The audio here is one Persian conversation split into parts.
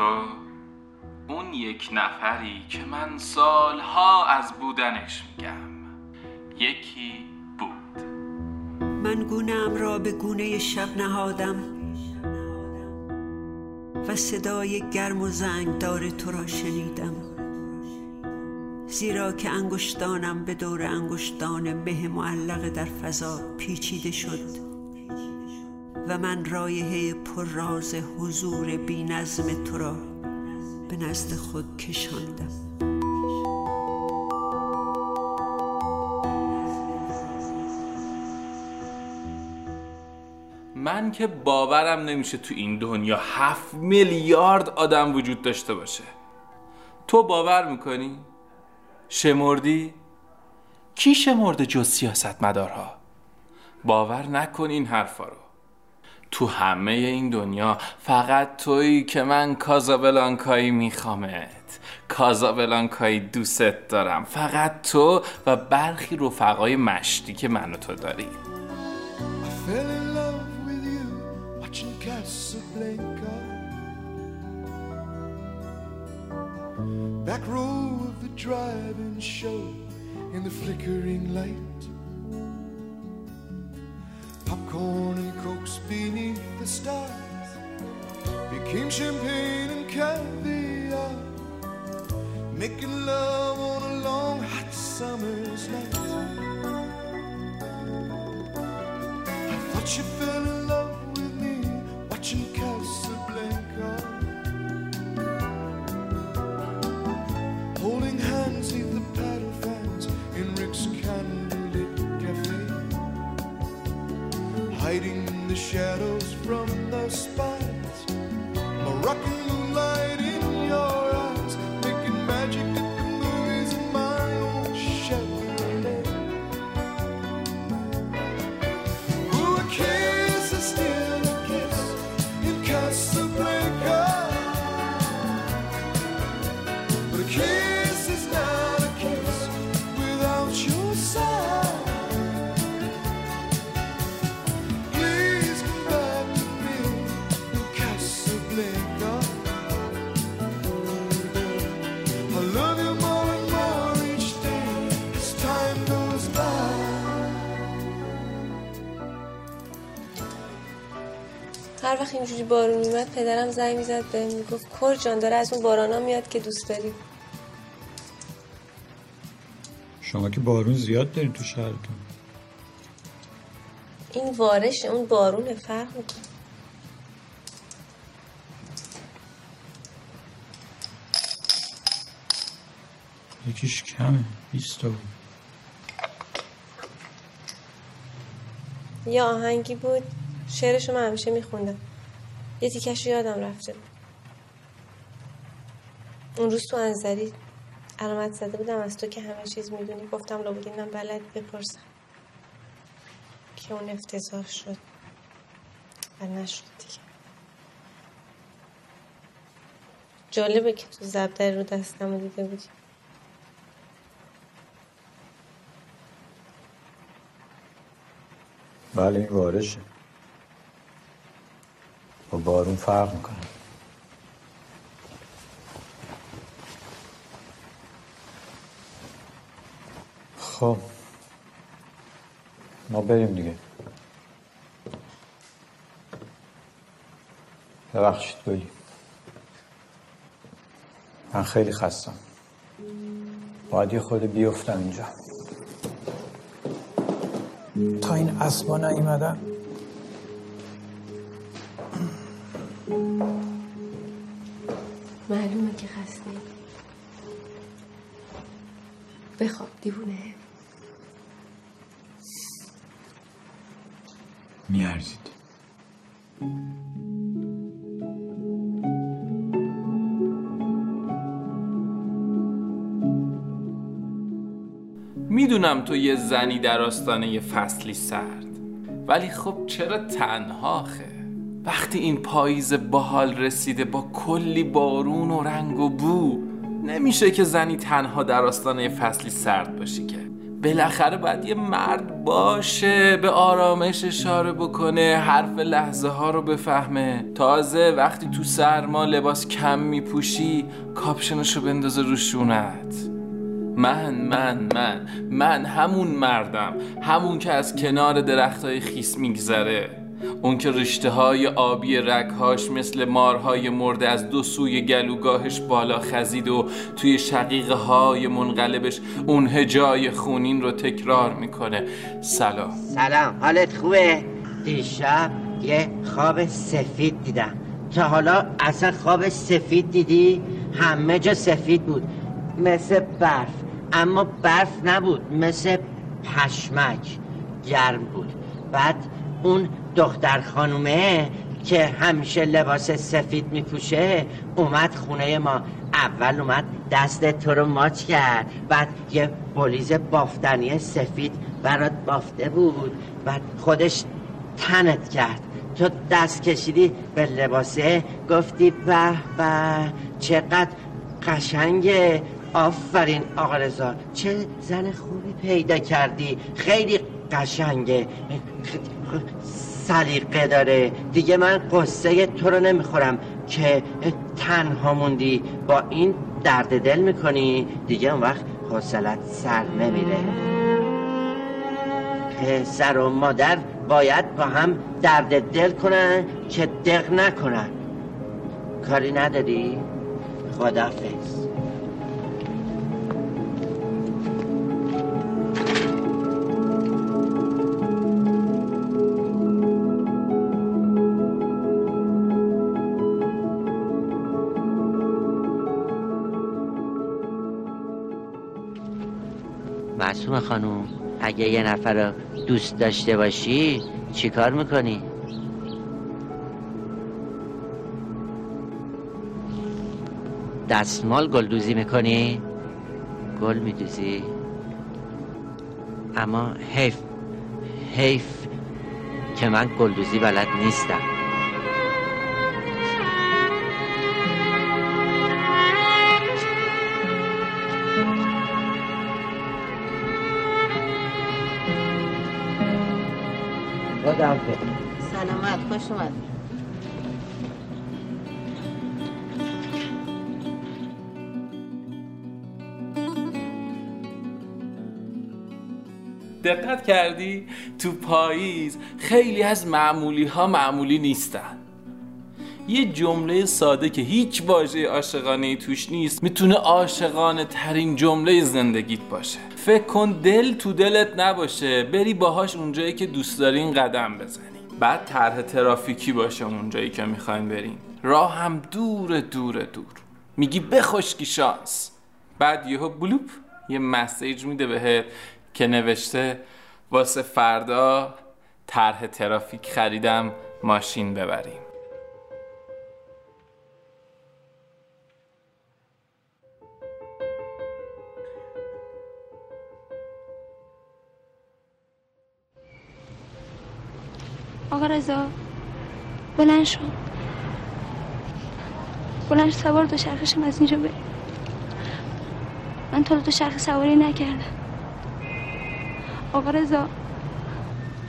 گفتار اون یک نفری که من سالها از بودنش میگم یکی بود. من گونه‌ام را به گونه شب نهادم و صدای گرم و زنگدار تو را شنیدم، زیرا که انگشتانم به دور انگشتان مه معلق در فضا پیچیده شد و من رایحه پرراز حضور بی نظم تو را به نزد خود کشاندم. من که باورم نمیشه تو این دنیا 7 میلیارد آدم وجود داشته باشه. تو باور میکنی؟ شمردی؟ کی شمرده جز سیاستمدارها؟ باور نکن این حرفا رو. تو همه این دنیا فقط تویی که من کازابلانکایی میخوامت، کازابلانکایی دوست دارم، فقط تو و برخی رفقای مشتی که من و تو داری. Back row of the drive-in show in the flickering light. Popcorn and cokes beneath the stars became champagne and caviar. Making love on a long hot summer's night. I thought you fell in love with me watching Casablanca. Holding hands in the paddle fans in Rick's candlelit cafe, hiding the shadows from the spies. Moroccan moonlight in your eyes, making magic at the movies in my own Chevrolet. Ooh, a kiss is still a kiss in Casablanca, but a kiss. هر وقت اینجوری بارون میمد پدرم زنگ میزد بهم میگفت کور جان داره از اون بارانا میاد که دوست داریم. شما که بارون زیاد دارین تو شهرتون. این وارش اون بارونه، فرق میکنه. یکیش کمه 20 تا بود. یه آهنگی بود شعرشو من همیشه میخوندم، یه تیکشو یادم رفته. اون روز تو انزری علامت زده بودم از تو که همه چیز میدونی، گفتم لابد اینم بلد بپرسم که اون افتضاح شد و نشد دیگه. جالبه که تو زبده رو دستم دیده بودی. بله این وارشه، با بارون فرق میکنه. خب ما بریم دیگه. ببخشید گلی، من خیلی خستم، باید یه خود بیفتم اینجا. تا این اسبا نیومدن معلومه که خسته. بخواب دیوونه، میارزید. میدونم تو یه زنی در آستانه یه فصلی سرد، ولی خب چرا تنها؟ خیر وقتی این پاییز باحال رسیده با کلی بارون و رنگ و بو، نمیشه که زنی تنها در آستانه فصلی سرد باشی که. بالاخره باید یه مرد باشه، به آرامش اشاره بکنه، حرف لحظه ها رو بفهمه. تازه وقتی تو سرما لباس کم میپوشی کاپشنشو بندازه رو شونت. من همون مردم، همون که از کنار درختای خیس میگذره، اون که رشته های آبی رگهاش مثل مارهای مرده از دو سوی گلوگاهش بالا خزید و توی شقیقه های منقلبش اون هجای خونین رو تکرار میکنه. سلام، حالت خوبه؟ دیشب یه خواب سفید دیدم. تا حالا اصلا خواب سفید دیدی؟ همه جا سفید بود، مثل برف، اما برف نبود، مثل پشمک گرم بود. بعد اون دختر خانومه که همیشه لباس سفید میپوشه اومد خونه ما. اول اومد دست تو رو ماچ کرد، بعد یه بلیز بافتنی سفید برات بافته بود، بعد خودش تنت کرد، تو دست کشیدی به لباسه، گفتی به به چقدر قشنگه، آفرین آقا رضا، چه زن خوبی پیدا کردی، خیلی قشنگه، سلیقه داره، دیگه من قصه تو رو نمیخورم که تنها موندی، با این درد دل میکنی دیگه اون وقت حوصلت سر نمیره. پسر و مادر باید با هم درد دل کنن که دق نکنن. کاری نداری؟ خداحافظ. معصومه خانوم، اگه یه نفر رو دوست داشته باشی چی کار میکنی؟ دستمال گلدوزی میکنی؟ گل میدوزی؟ اما حیف که من گلدوزی بلد نیستم. دفعه. سلامت، خوش اومد. دقت کردی؟ تو پاییز خیلی از معمولی‌ها معمولی نیستن. یه جمله ساده که هیچ واژه عاشقانه‌ای توش نیست میتونه عاشقانه ترین جمله زندگیت باشه. فکر کن دل تو دلت نباشه، بری باهاش اونجایی که دوست دارین قدم بزنی. بعد طرح ترافیکی باشه اونجایی که میخواین برین، راه هم دور دور دور، میگی بخشکی شانس. بعد یهو بلوپ یه مسیج میده بهت که نوشته واسه فردا طرح ترافیک خریدم، ماشین ببریم. آقا رضا بلند شو سوار دوچرخه‌شم از اینجا بریم. من تا دوچرخه سواری نکردم.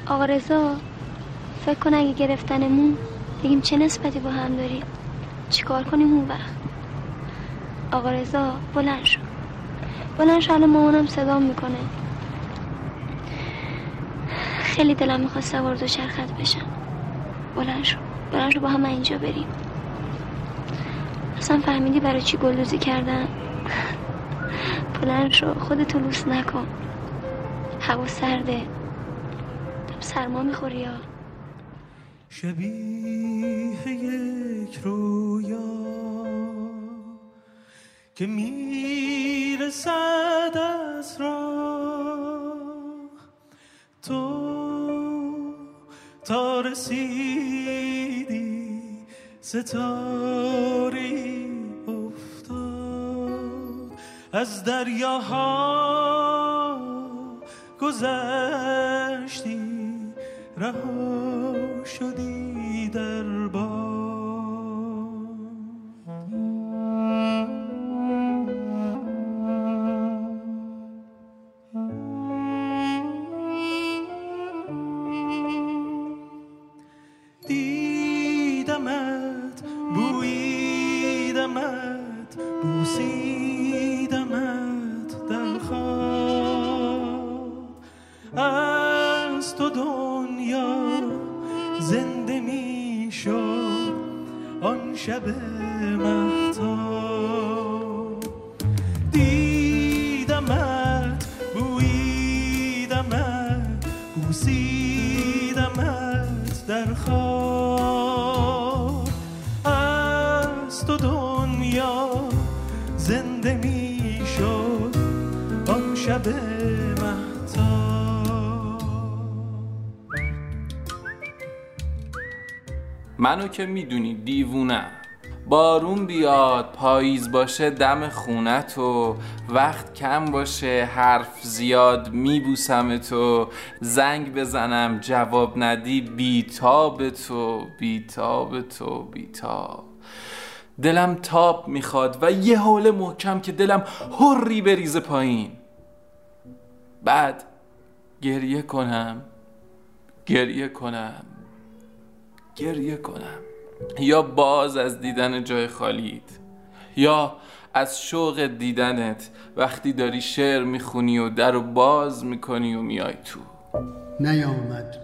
آقا رضا فکر کن اگه گرفتنمون بگیم چه نسبتی با هم داریم، چیکار کنیم اون وقت؟ آقا رضا بلند شو الان مامانم صدام میکنه. خیلی دلم میخواد سوار دوچرخت بشم. بلند شو با هم اینجا بریم. اصلا فهمیدی برای چی گلدوزی کردن؟ بلند شو، خودتو لوس نکن، هوا سرده، سرما میخوری. یا شبیه یک رویا که میرسد از راه تو تا رسیدی، ستاری افتاد از دریاها، گذشتی رها شدی در بام. بوسیدمت، بوسیدمت در خواب. از تو دنیا زنده می شد آن شب مهتاب. دیدمت، بویدمت، بوسیدمت در خواب. از تو دنیا زنده می شد آن شب مهتاب. منو که میدونی دیوونه، بارون بیاد پاییز باشه دم خونه تو، وقت کم باشه حرف زیاد میبوسم تو، زنگ بزنم جواب ندی بیتاب تو، بیتاب تو، بیتاب. دلم تاب میخواد و یه حوله محکم که دلم هری بریزه پایین، بعد گریه کنم، گریه کنم، گریه کنم، یا باز از دیدن جای خالیت، یا از شوق دیدنت وقتی داری شعر میخونی و در رو باز میکنی و میای تو. نیامد،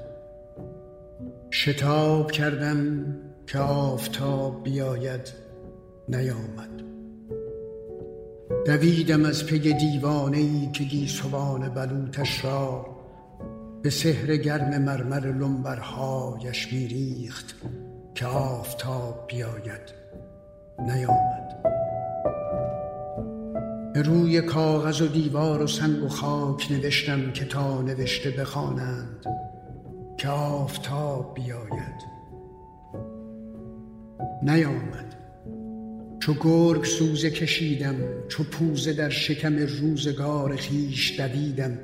شتاب کردم که آفتاب بیاید، نیامد. دویدم از پی دیوانه‌ای که گیسوان بلوطش را به سحر گرم مرمر لنبرهایش میریخت که آفتاب بیاید، نیامد. به روی کاغذ و دیوار و سنگ و خاک نوشتم که تا نوشته بخوانند که آفتاب بیاید، نیامد. چو گرگ سوزه کشیدم، چو پوزه در شکم روزگار خویش دویدم،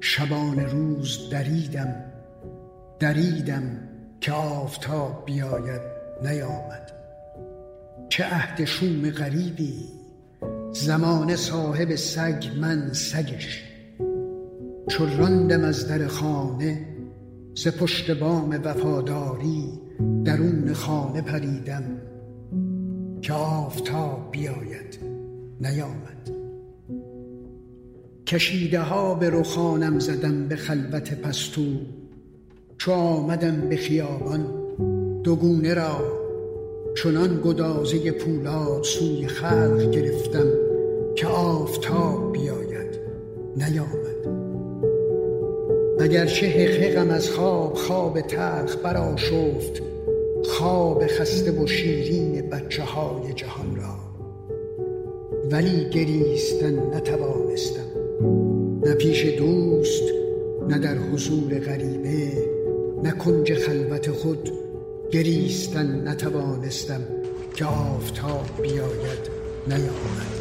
شبان روز دریدم، دریدم که آفتاب بیاید، نیامد. چه عهد شوم غریبی، زمان صاحب سگ من سگش. چو راندم از در خانه ز پشت بام وفاداری، درون خانه پریدم که آفتاب بیاید، نیامد. کشیده ها به رخانم زدم به خلوت پستو، چو آمدم به خیابان دوگونه را، چنان گدازه پولاد سوی خلق گرفتم که آفتاب بیاید، نیامد. اگرچه حقیقم از خواب، خواب تلخ برا شفت، خواب خسته و شیرین بچه های جهان را، ولی گریستن نتوانستم، نه پیش دوست، نه در حضور غریبه، نه کنج خلوت خود، گریستن نتوانستم که آفتاب بیاید، نیامد.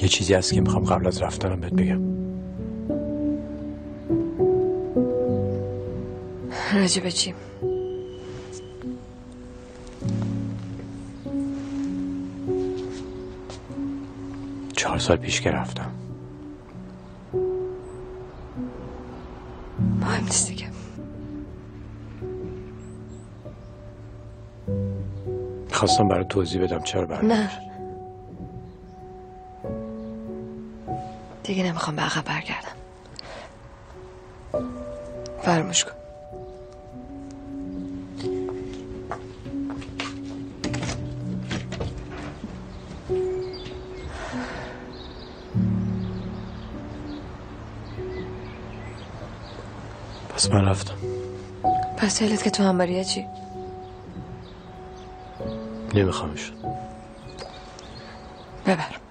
یه چیزی هست که میخوام قبل از رفتنم بهت بگم. راجبه چی؟ چهار سال پیش که رفتم. مهم نیست دیگه. خواستم برای توضیح بدم چرا برگشت. نه دیگه نمیخوام به عقب برگردم. فراموش کن. پس من رفتم. پس حالت که تو همباریه چی؟ نمیخوامش. ببر.